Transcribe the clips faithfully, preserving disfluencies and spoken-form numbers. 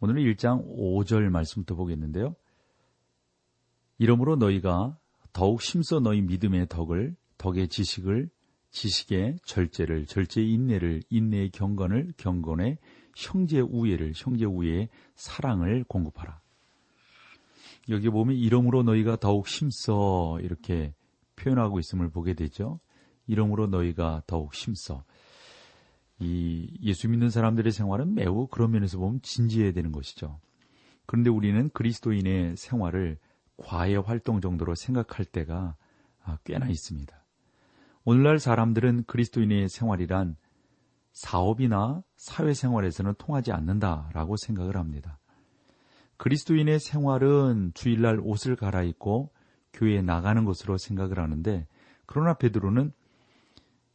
오늘은 일 장 오 절 말씀부터 보겠는데요. 이러므로 너희가 더욱 힘써 너희 믿음의 덕을, 덕의 지식을, 지식의 절제를, 절제의 인내를, 인내의 경건을, 경건의 형제의 우애를, 형제의 우애의 사랑을 공급하라. 여기 보면 이러므로 너희가 더욱 힘써 이렇게 표현하고 있음을 보게 되죠. 이러므로 너희가 더욱 힘써. 이 예수 믿는 사람들의 생활은 매우 그런 면에서 보면 진지해야 되는 것이죠. 그런데 우리는 그리스도인의 생활을 과외 활동 정도로 생각할 때가 꽤나 있습니다. 오늘날 사람들은 그리스도인의 생활이란 사업이나 사회생활에서는 통하지 않는다라고 생각을 합니다. 그리스도인의 생활은 주일날 옷을 갈아입고 교회에 나가는 것으로 생각을 하는데, 그러나 베드로는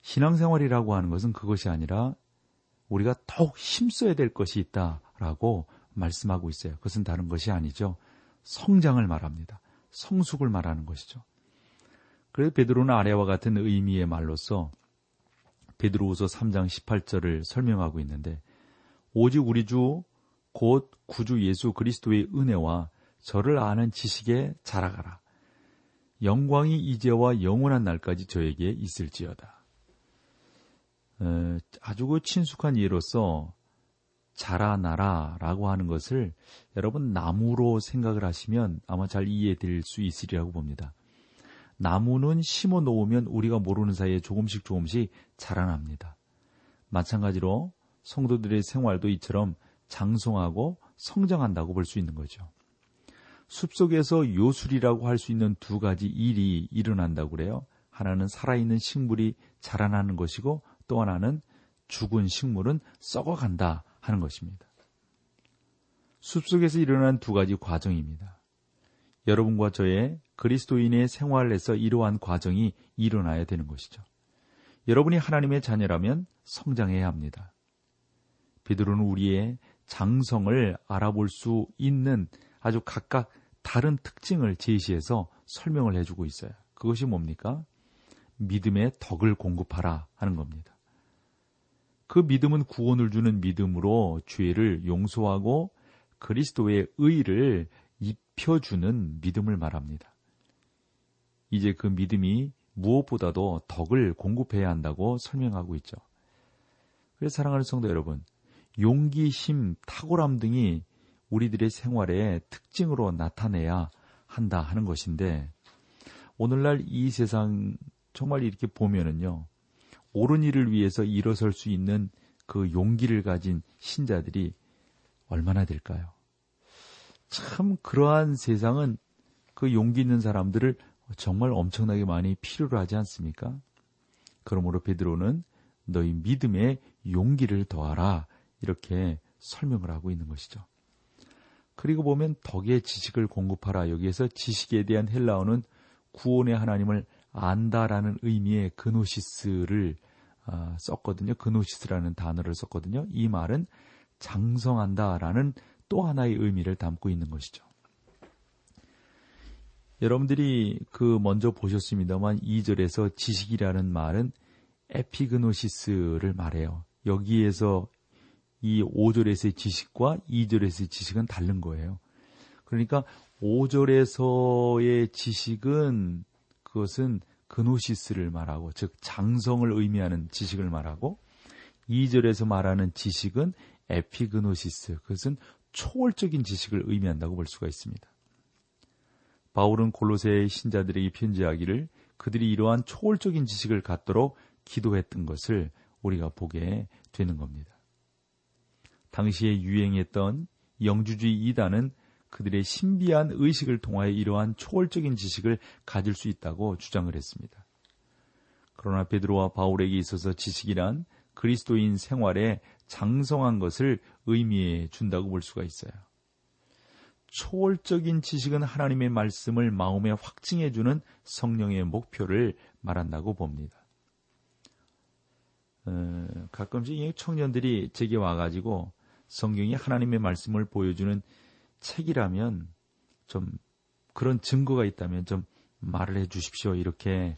신앙생활이라고 하는 것은 그것이 아니라 우리가 더욱 힘써야 될 것이 있다라고 말씀하고 있어요. 그것은 다른 것이 아니죠. 성장을 말합니다. 성숙을 말하는 것이죠. 그래서 베드로는 아래와 같은 의미의 말로서 베드로후서 삼 장 십팔 절을 설명하고 있는데, 오직 우리 주 곧 구주 예수 그리스도의 은혜와 저를 아는 지식에 자라가라. 영광이 이제와 영원한 날까지 저에게 있을지어다. 에, 아주 그 친숙한 예로서 자라나라라고 하는 것을 여러분 나무로 생각을 하시면 아마 잘 이해될 수 있으리라고 봅니다. 나무는 심어 놓으면 우리가 모르는 사이에 조금씩 조금씩 자라납니다. 마찬가지로 성도들의 생활도 이처럼 장성하고 성장한다고 볼 수 있는 거죠. 숲속에서 요술이라고 할 수 있는 두 가지 일이 일어난다고 그래요. 하나는 살아있는 식물이 자라나는 것이고, 또 하나는 죽은 식물은 썩어간다 하는 것입니다. 숲속에서 일어난 두 가지 과정입니다. 여러분과 저의 그리스도인의 생활에서 이러한 과정이 일어나야 되는 것이죠. 여러분이 하나님의 자녀라면 성장해야 합니다. 베드로는 우리의 장성을 알아볼 수 있는 아주 각각 다른 특징을 제시해서 설명을 해주고 있어요. 그것이 뭡니까? 믿음의 덕을 공급하라 하는 겁니다. 그 믿음은 구원을 주는 믿음으로 죄를 용서하고 그리스도의 의를 입혀주는 믿음을 말합니다. 이제 그 믿음이 무엇보다도 덕을 공급해야 한다고 설명하고 있죠. 그래서 사랑하는 성도 여러분, 용기, 힘, 탁월함 등이 우리들의 생활의 특징으로 나타내야 한다 하는 것인데, 오늘날 이 세상 정말 이렇게 보면은요, 옳은 일을 위해서 일어설 수 있는 그 용기를 가진 신자들이 얼마나 될까요? 참 그러한 세상은 그 용기 있는 사람들을 정말 엄청나게 많이 필요로 하지 않습니까? 그러므로 베드로는 너희 믿음에 용기를 더하라 이렇게 설명을 하고 있는 것이죠. 그리고 보면 덕의 지식을 공급하라. 여기에서 지식에 대한 헬라어는 구원의 하나님을 안다라는 의미의 그노시스를 아, 썼거든요. 그노시스라는 단어를 썼거든요. 이 말은 장성한다라는 또 하나의 의미를 담고 있는 것이죠. 여러분들이 그 먼저 보셨습니다만 이 절에서 지식이라는 말은 에피그노시스를 말해요. 여기에서 이 오 절에서의 지식과 이 절에서의 지식은 다른 거예요. 그러니까 오 절에서의 지식은 그것은 그노시스를 말하고, 즉 장성을 의미하는 지식을 말하고, 이 절에서 말하는 지식은 에피그노시스, 그것은 초월적인 지식을 의미한다고 볼 수가 있습니다. 바울은 골로새의 신자들에게 편지하기를 그들이 이러한 초월적인 지식을 갖도록 기도했던 것을 우리가 보게 되는 겁니다. 당시에 유행했던 영주주의 이단은 그들의 신비한 의식을 통하여 이러한 초월적인 지식을 가질 수 있다고 주장을 했습니다. 그러나 베드로와 바울에게 있어서 지식이란 그리스도인 생활에 장성한 것을 의미해 준다고 볼 수가 있어요. 초월적인 지식은 하나님의 말씀을 마음에 확증해 주는 성령의 목표를 말한다고 봅니다. 어, 가끔씩 청년들이 제게 와가지고 성경이 하나님의 말씀을 보여주는 책이라면 좀 그런 증거가 있다면 좀 말을 해 주십시오 이렇게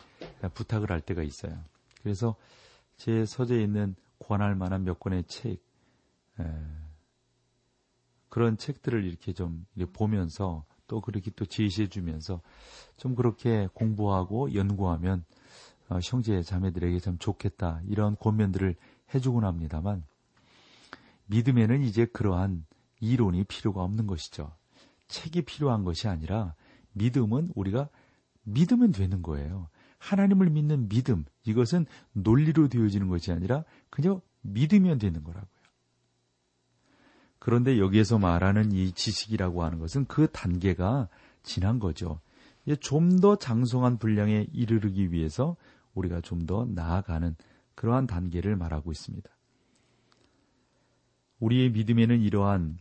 부탁을 할 때가 있어요. 그래서 제 서재에 있는 권할 만한 몇 권의 책 에, 그런 책들을 이렇게 좀 보면서 또 그렇게 또 제시해 주면서 좀 그렇게 공부하고 연구하면 어, 형제 자매들에게 참 좋겠다 이런 권면들을 해주곤 합니다만 믿음에는 이제 그러한 이론이 필요가 없는 것이죠. 책이 필요한 것이 아니라 믿음은 우리가 믿으면 되는 거예요. 하나님을 믿는 믿음, 이것은 논리로 되어지는 것이 아니라 그냥 믿으면 되는 거라고요. 그런데 여기에서 말하는 이 지식이라고 하는 것은 그 단계가 지난 거죠. 이제 좀 더 장성한 분량에 이르르기 위해서 우리가 좀 더 나아가는 그러한 단계를 말하고 있습니다. 우리의 믿음에는 이러한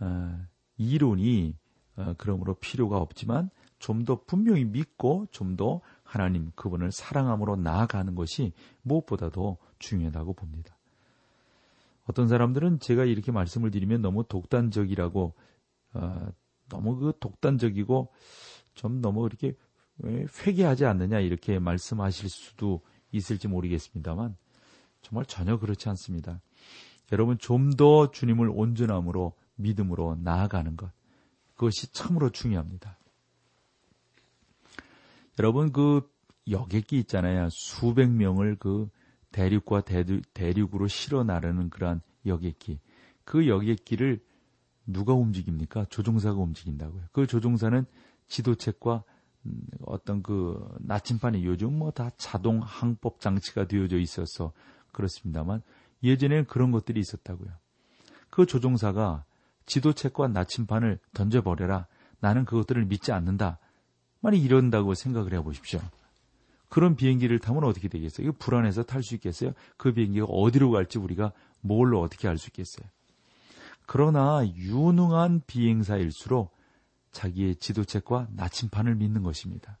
어, 이론이 어, 그러므로 필요가 없지만 좀 더 분명히 믿고 좀 더 하나님 그분을 사랑함으로 나아가는 것이 무엇보다도 중요하다고 봅니다. 어떤 사람들은 제가 이렇게 말씀을 드리면 너무 독단적이라고 어, 너무 그 독단적이고 좀 너무 이렇게 회개하지 않느냐 이렇게 말씀하실 수도 있을지 모르겠습니다만 정말 전혀 그렇지 않습니다. 여러분 좀 더 주님을 온전함으로 믿음으로 나아가는 것 그것이 참으로 중요합니다. 여러분 그 여객기 있잖아요. 수백 명을 그 대륙과 대두, 대륙으로 실어 나르는 그러한 여객기. 그 여객기를 누가 움직입니까? 조종사가 움직인다고요. 그 조종사는 지도책과 어떤 그 나침판이 요즘 뭐 다 자동 항법 장치가 되어져 있어서 그렇습니다만 예전에는 그런 것들이 있었다고요. 그 조종사가 지도책과 나침판을 던져버려라. 나는 그것들을 믿지 않는다. 만약 이런다고 생각을 해보십시오. 그런 비행기를 타면 어떻게 되겠어요? 이거 불안해서 탈 수 있겠어요? 그 비행기가 어디로 갈지 우리가 뭘로 어떻게 알 수 있겠어요? 그러나 유능한 비행사일수록 자기의 지도책과 나침판을 믿는 것입니다.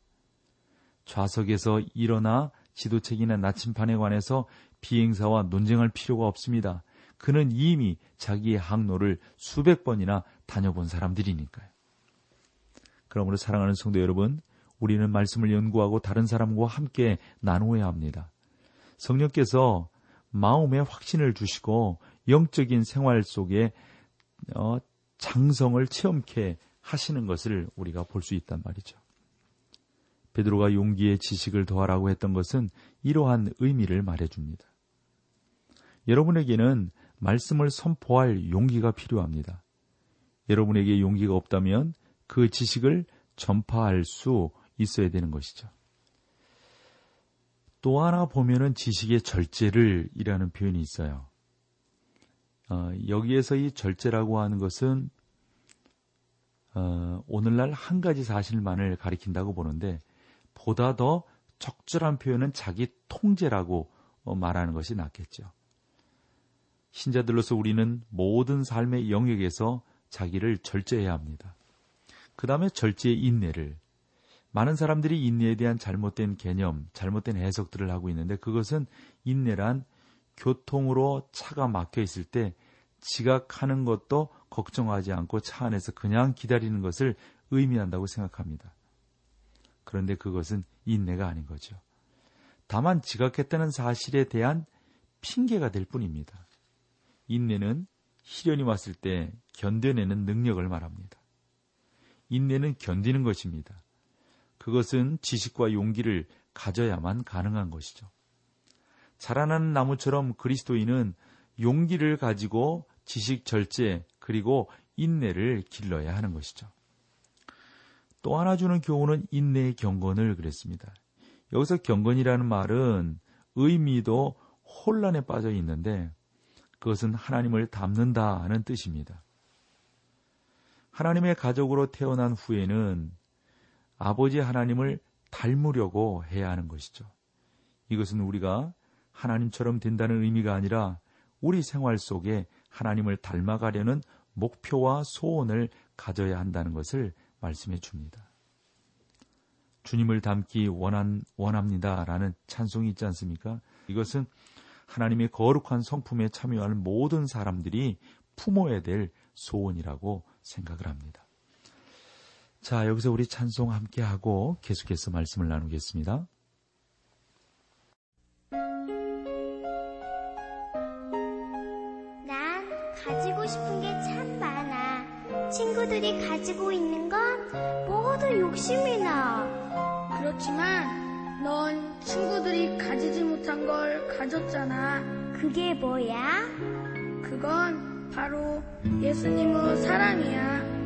좌석에서 일어나 지도책이나 나침판에 관해서 비행사와 논쟁할 필요가 없습니다. 그는 이미 자기의 항로를 수백 번이나 다녀본 사람들이니까요. 그러므로 사랑하는 성도 여러분, 우리는 말씀을 연구하고 다른 사람과 함께 나누어야 합니다. 성령께서 마음에 확신을 주시고 영적인 생활 속에 장성을 체험케 하시는 것을 우리가 볼 수 있단 말이죠. 베드로가 용기에 지식을 더하라고 했던 것은 이러한 의미를 말해줍니다. 여러분에게는 말씀을 선포할 용기가 필요합니다. 여러분에게 용기가 없다면 그 지식을 전파할 수 있어야 되는 것이죠. 또 하나 보면은 지식의 절제를 이라는 표현이 있어요. 어, 여기에서 이 절제라고 하는 것은 어, 오늘날 한 가지 사실만을 가리킨다고 보는데 보다 더 적절한 표현은 자기 통제라고 말하는 것이 낫겠죠. 신자들로서 우리는 모든 삶의 영역에서 자기를 절제해야 합니다. 그 다음에 절제의 인내를. 많은 사람들이 인내에 대한 잘못된 개념, 잘못된 해석들을 하고 있는데 그것은 인내란 교통으로 차가 막혀 있을 때 지각하는 것도 걱정하지 않고 차 안에서 그냥 기다리는 것을 의미한다고 생각합니다. 그런데 그것은 인내가 아닌 거죠. 다만 지각했다는 사실에 대한 핑계가 될 뿐입니다. 인내는 시련이 왔을 때 견뎌내는 능력을 말합니다. 인내는 견디는 것입니다. 그것은 지식과 용기를 가져야만 가능한 것이죠. 자라나는 나무처럼 그리스도인은 용기를 가지고 지식 절제 그리고 인내를 길러야 하는 것이죠. 또 하나 주는 교훈은 인내의 경건을 그랬습니다. 여기서 경건이라는 말은 의미도 혼란에 빠져 있는데 그것은 하나님을 닮는다 하는 뜻입니다. 하나님의 가족으로 태어난 후에는 아버지 하나님을 닮으려고 해야 하는 것이죠. 이것은 우리가 하나님처럼 된다는 의미가 아니라 우리 생활 속에 하나님을 닮아가려는 목표와 소원을 가져야 한다는 것을 말씀해 줍니다. 주님을 닮기 원한, 원합니다라는 찬송이 있지 않습니까? 이것은 하나님의 거룩한 성품에 참여하는 모든 사람들이 품어야 될 소원이라고 생각을 합니다. 자, 여기서 우리 찬송 함께하고 계속해서 말씀을 나누겠습니다. 난 가지고 싶은 게 참 많아. 친구들이 가지고 있는 건 모두 욕심이 나. 그렇지만 넌 친구들이 가지지 못한 걸 가졌잖아. 그게 뭐야? 그건 바로 예수님의 사랑이야.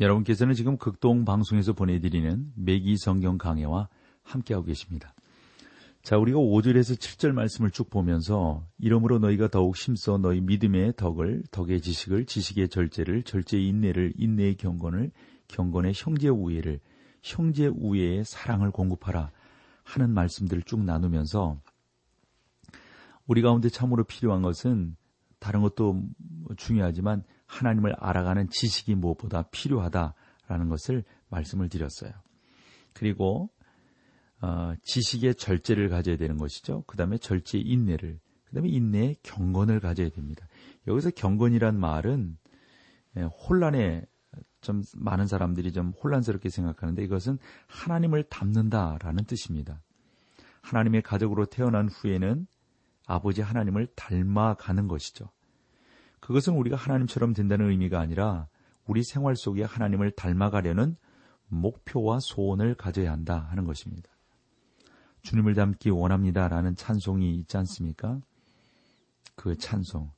여러분께서는 지금 극동방송에서 보내드리는 매기 성경강해와 함께하고 계십니다. 자, 우리가 오 절에서 칠 절 말씀을 쭉 보면서 이러므로 너희가 더욱 힘써 너희 믿음의 덕을, 덕의 지식을, 지식의 절제를, 절제의 인내를, 인내의 경건을, 경건의 형제 우애를, 형제 우애의 사랑을 공급하라 하는 말씀들을 쭉 나누면서 우리 가운데 참으로 필요한 것은 다른 것도 중요하지만 하나님을 알아가는 지식이 무엇보다 필요하다라는 것을 말씀을 드렸어요. 그리고 어, 지식의 절제를 가져야 되는 것이죠. 그 다음에 절제의 인내를, 그 다음에 인내의 경건을 가져야 됩니다. 여기서 경건이란 말은 혼란에 좀 많은 사람들이 좀 혼란스럽게 생각하는데 이것은 하나님을 닮는다라는 뜻입니다. 하나님의 가족으로 태어난 후에는 아버지 하나님을 닮아가는 것이죠. 그것은 우리가 하나님처럼 된다는 의미가 아니라 우리 생활 속에 하나님을 닮아가려는 목표와 소원을 가져야 한다 하는 것입니다. 주님을 닮기 원합니다라는 찬송이 있지 않습니까? 그 찬송.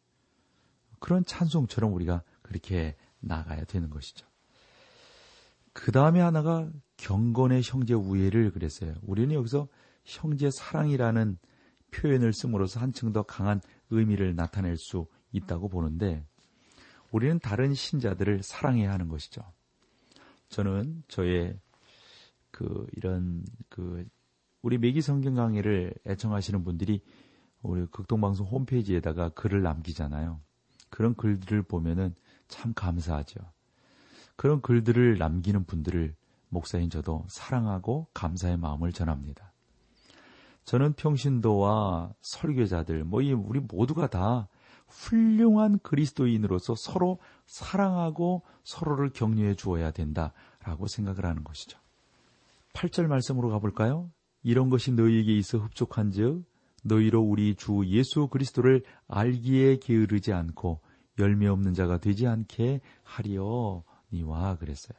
그런 찬송처럼 우리가 그렇게 나가야 되는 것이죠. 그 다음에 하나가 경건의 형제 우애를 그랬어요. 우리는 여기서 형제 사랑이라는 표현을 씀으로써 한층 더 강한 의미를 나타낼 수 있다고 보는데 우리는 다른 신자들을 사랑해야 하는 것이죠. 저는 저의 그 이런 그 우리 매기 성경 강해를 애청하시는 분들이 우리 극동방송 홈페이지에다가 글을 남기잖아요. 그런 글들을 보면은 참 감사하죠. 그런 글들을 남기는 분들을 목사인 저도 사랑하고 감사의 마음을 전합니다. 저는 평신도와 설교자들, 뭐 이 우리 모두가 다 훌륭한 그리스도인으로서 서로 사랑하고 서로를 격려해 주어야 된다라고 생각을 하는 것이죠. 팔 절 말씀으로 가볼까요? 이런 것이 너희에게 있어 흡족한 즉 너희로 우리 주 예수 그리스도를 알기에 게으르지 않고 열매 없는 자가 되지 않게 하리오니와 그랬어요.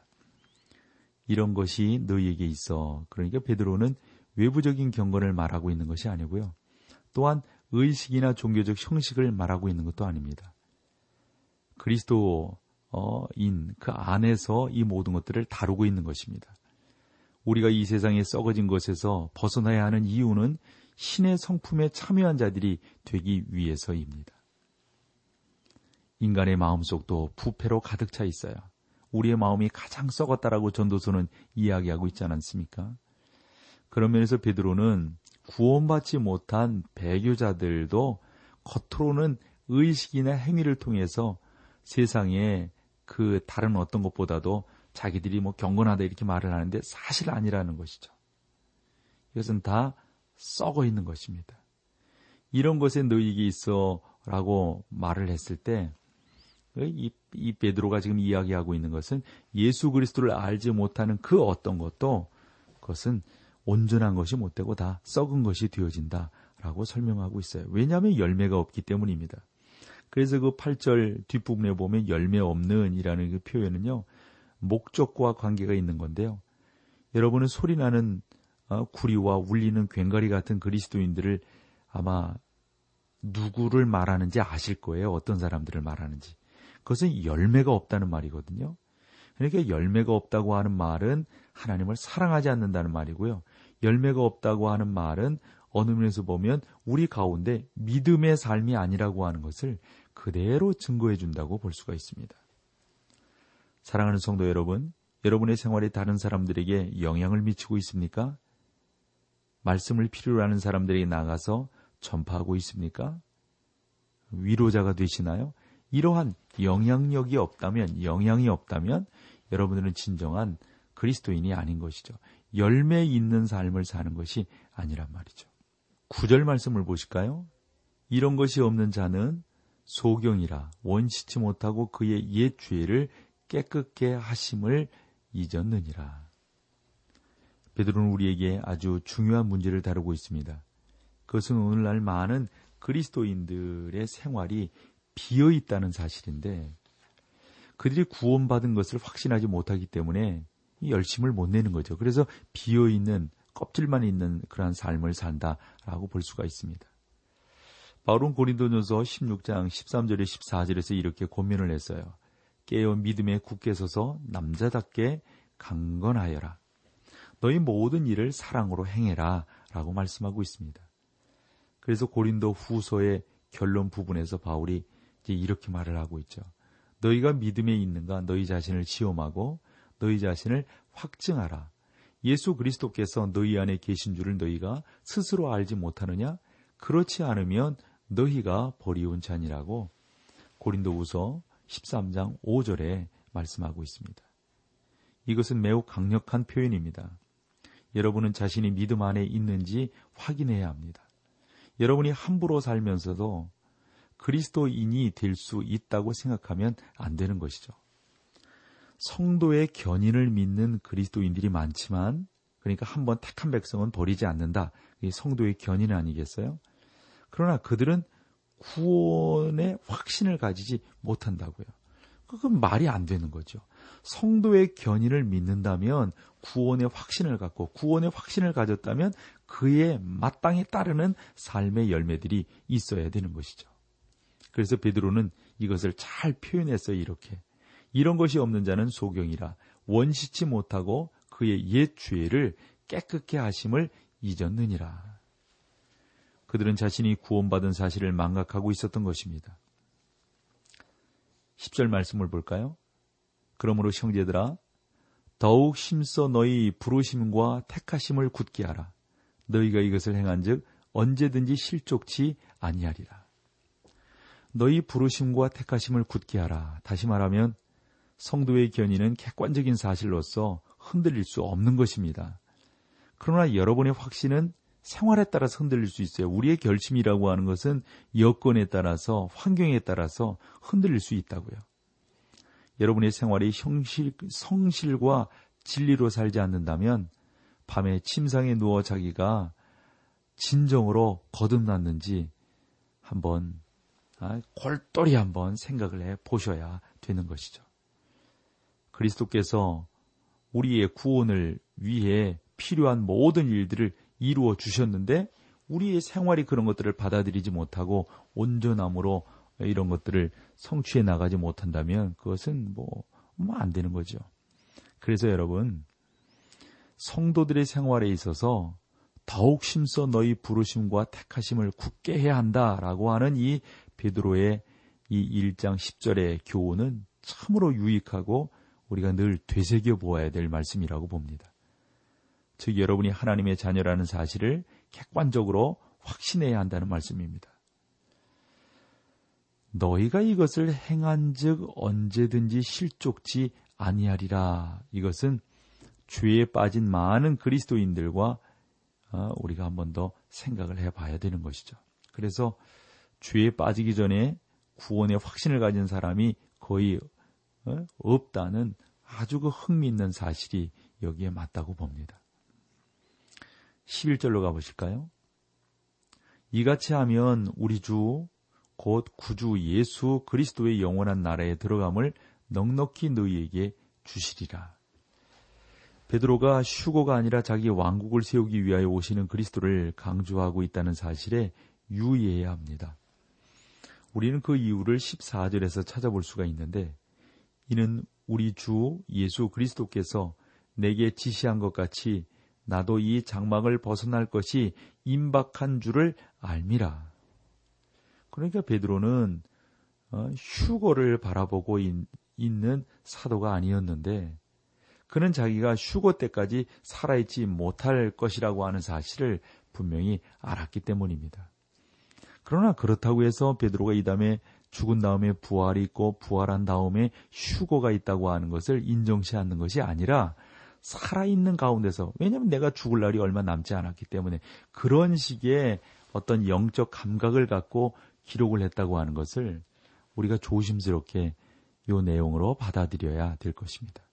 이런 것이 너희에게 있어. 그러니까 베드로는 외부적인 경건을 말하고 있는 것이 아니고요. 또한 의식이나 종교적 형식을 말하고 있는 것도 아닙니다. 그리스도인 그 안에서 이 모든 것들을 다루고 있는 것입니다. 우리가 이 세상에 썩어진 것에서 벗어나야 하는 이유는 신의 성품에 참여한 자들이 되기 위해서입니다. 인간의 마음속도 부패로 가득 차 있어요. 우리의 마음이 가장 썩었다라고 전도서는 이야기하고 있지 않습니까? 그런 면에서 베드로는 구원받지 못한 배교자들도 겉으로는 의식이나 행위를 통해서 세상에 그 다른 어떤 것보다도 자기들이 뭐 경건하다 이렇게 말을 하는데 사실 아니라는 것이죠. 이것은 다 썩어 있는 것입니다. 이런 것에 너희에게 있어 라고 말을 했을 때 이 이 베드로가 지금 이야기하고 있는 것은 예수 그리스도를 알지 못하는 그 어떤 것도 그것은 온전한 것이 못되고 다 썩은 것이 되어진다라고 설명하고 있어요. 왜냐하면 열매가 없기 때문입니다. 그래서 그 팔 절 뒷부분에 보면 열매 없는 이라는 그 표현은요. 목적과 관계가 있는 건데요. 여러분은 소리나는 구리와 울리는 꽹과리 같은 그리스도인들을 아마 누구를 말하는지 아실 거예요. 어떤 사람들을 말하는지. 그것은 열매가 없다는 말이거든요. 그러니까 열매가 없다고 하는 말은 하나님을 사랑하지 않는다는 말이고요. 열매가 없다고 하는 말은 어느 면에서 보면 우리 가운데 믿음의 삶이 아니라고 하는 것을 그대로 증거해 준다고 볼 수가 있습니다. 사랑하는 성도 여러분, 여러분의 생활이 다른 사람들에게 영향을 미치고 있습니까? 말씀을 필요로 하는 사람들에게 나가서 전파하고 있습니까? 위로자가 되시나요? 이러한 영향력이 없다면, 영향이 없다면 여러분들은 진정한 그리스도인이 아닌 것이죠. 열매 있는 삶을 사는 것이 아니란 말이죠. 구 절 말씀을 보실까요? 이런 것이 없는 자는 소경이라 원시치 못하고 그의 옛 죄를 깨끗게 하심을 잊었느니라. 베드로는 우리에게 아주 중요한 문제를 다루고 있습니다. 그것은 오늘날 많은 그리스도인들의 생활이 비어있다는 사실인데 그들이 구원받은 것을 확신하지 못하기 때문에 열심을 못 내는 거죠. 그래서 비어있는 껍질만 있는 그러한 삶을 산다라고 볼 수가 있습니다. 바울은 고린도전서 십육 장 십삼 절에 십사 절에서 이렇게 고민을 했어요. 깨어 믿음에 굳게 서서 남자답게 강건하여라. 너희 모든 일을 사랑으로 행해라 라고 말씀하고 있습니다. 그래서 고린도 후서의 결론 부분에서 바울이 이제 이렇게 말을 하고 있죠. 너희가 믿음에 있는가 너희 자신을 시험하고 너희 자신을 확증하라. 예수 그리스도께서 너희 안에 계신 줄을 너희가 스스로 알지 못하느냐? 그렇지 않으면 너희가 버리운 자니라고 고린도후서 십삼 장 오 절에 말씀하고 있습니다. 이것은 매우 강력한 표현입니다. 여러분은 자신이 믿음 안에 있는지 확인해야 합니다. 여러분이 함부로 살면서도 그리스도인이 될 수 있다고 생각하면 안 되는 것이죠. 성도의 견인을 믿는 그리스도인들이 많지만, 그러니까 한번 택한 백성은 버리지 않는다. 이게 성도의 견인 아니겠어요? 그러나 그들은 구원의 확신을 가지지 못한다고요. 그건 말이 안 되는 거죠. 성도의 견인을 믿는다면 구원의 확신을 갖고, 구원의 확신을 가졌다면 그에 마땅히 따르는 삶의 열매들이 있어야 되는 것이죠. 그래서 베드로는 이것을 잘 표현했어요. 이렇게 이런 것이 없는 자는 소경이라 원시치 못하고 그의 옛 죄를 깨끗게 하심을 잊었느니라. 그들은 자신이 구원받은 사실을 망각하고 있었던 것입니다. 십 절 말씀을 볼까요? 그러므로 형제들아 더욱 힘써 너희 부르심과 택하심을 굳게 하라. 너희가 이것을 행한 즉 언제든지 실족치 아니하리라. 너희 부르심과 택하심을 굳게 하라. 다시 말하면 성도의 견인은 객관적인 사실로서 흔들릴 수 없는 것입니다. 그러나 여러분의 확신은 생활에 따라서 흔들릴 수 있어요. 우리의 결심이라고 하는 것은 여건에 따라서, 환경에 따라서 흔들릴 수 있다고요. 여러분의 생활이 형실, 성실과 진리로 살지 않는다면 밤에 침상에 누워 자기가 진정으로 거듭났는지 한번 골똘히 한번 생각을 해 보셔야 되는 것이죠. 그리스도께서 우리의 구원을 위해 필요한 모든 일들을 이루어 주셨는데 우리의 생활이 그런 것들을 받아들이지 못하고 온전함으로 이런 것들을 성취해 나가지 못한다면 그것은 뭐, 뭐 안 되는 거죠. 그래서 여러분, 성도들의 생활에 있어서 더욱 힘써 너희 부르심과 택하심을 굳게 해야 한다라고 하는 이 베드로의 이 일 장 십 절의 교훈은 참으로 유익하고 우리가 늘 되새겨 보아야 될 말씀이라고 봅니다. 즉 여러분이 하나님의 자녀라는 사실을 객관적으로 확신해야 한다는 말씀입니다. 너희가 이것을 행한즉 언제든지 실족치 아니하리라. 이것은 죄에 빠진 많은 그리스도인들과 우리가 한 번 더 생각을 해봐야 되는 것이죠. 그래서 죄에 빠지기 전에 구원의 확신을 가진 사람이 거의 없다는 아주 그 흥미있는 사실이 여기에 맞다고 봅니다. 십일 절로 가보실까요? 이같이 하면 우리 주 곧 구주 예수 그리스도의 영원한 나라에 들어감을 넉넉히 너희에게 주시리라. 베드로가 휴거가 아니라 자기 왕국을 세우기 위하여 오시는 그리스도를 강조하고 있다는 사실에 유의해야 합니다. 우리는 그 이유를 십사 절에서 찾아볼 수가 있는데, 이는 우리 주 예수 그리스도께서 내게 지시한 것 같이 나도 이 장막을 벗어날 것이 임박한 줄을 알미라. 그러니까 베드로는 휴거를 바라보고 있는 사도가 아니었는데 그는 자기가 휴거 때까지 살아있지 못할 것이라고 하는 사실을 분명히 알았기 때문입니다. 그러나 그렇다고 해서 베드로가 이 다음에 죽은 다음에 부활이 있고 부활한 다음에 휴거가 있다고 하는 것을 인정치 않는 것이 아니라 살아있는 가운데서, 왜냐하면 내가 죽을 날이 얼마 남지 않았기 때문에 그런 식의 어떤 영적 감각을 갖고 기록을 했다고 하는 것을 우리가 조심스럽게 이 내용으로 받아들여야 될 것입니다.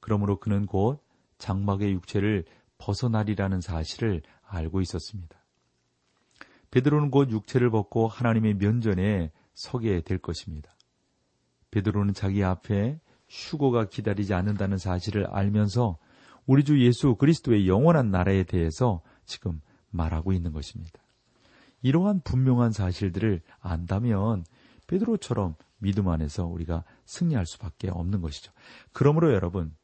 그러므로 그는 곧 장막의 육체를 벗어나리라는 사실을 알고 있었습니다. 베드로는 곧 육체를 벗고 하나님의 면전에 서게 될 것입니다. 베드로는 자기 앞에 휴거가 기다리지 않는다는 사실을 알면서 우리 주 예수 그리스도의 영원한 나라에 대해서 지금 말하고 있는 것입니다. 이러한 분명한 사실들을 안다면 베드로처럼 믿음 안에서 우리가 승리할 수밖에 없는 것이죠. 그러므로 여러분,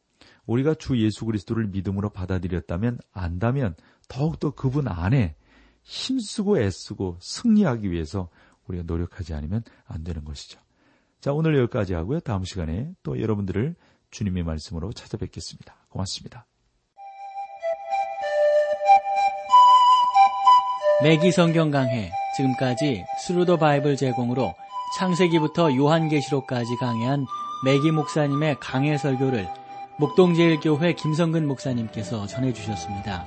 우리가 주 예수 그리스도를 믿음으로 받아들였다면, 안다면 더욱더 그분 안에 힘쓰고 애쓰고 승리하기 위해서 우리가 노력하지 않으면 안 되는 것이죠. 자, 오늘 여기까지 하고요. 다음 시간에 또 여러분들을 주님의 말씀으로 찾아뵙겠습니다. 고맙습니다. 매기 성경 강해, 지금까지 스루더 바이블 제공으로 창세기부터 요한계시록까지 강해한 매기 목사님의 강해 설교를 목동제일교회 김성근 목사님께서 전해주셨습니다.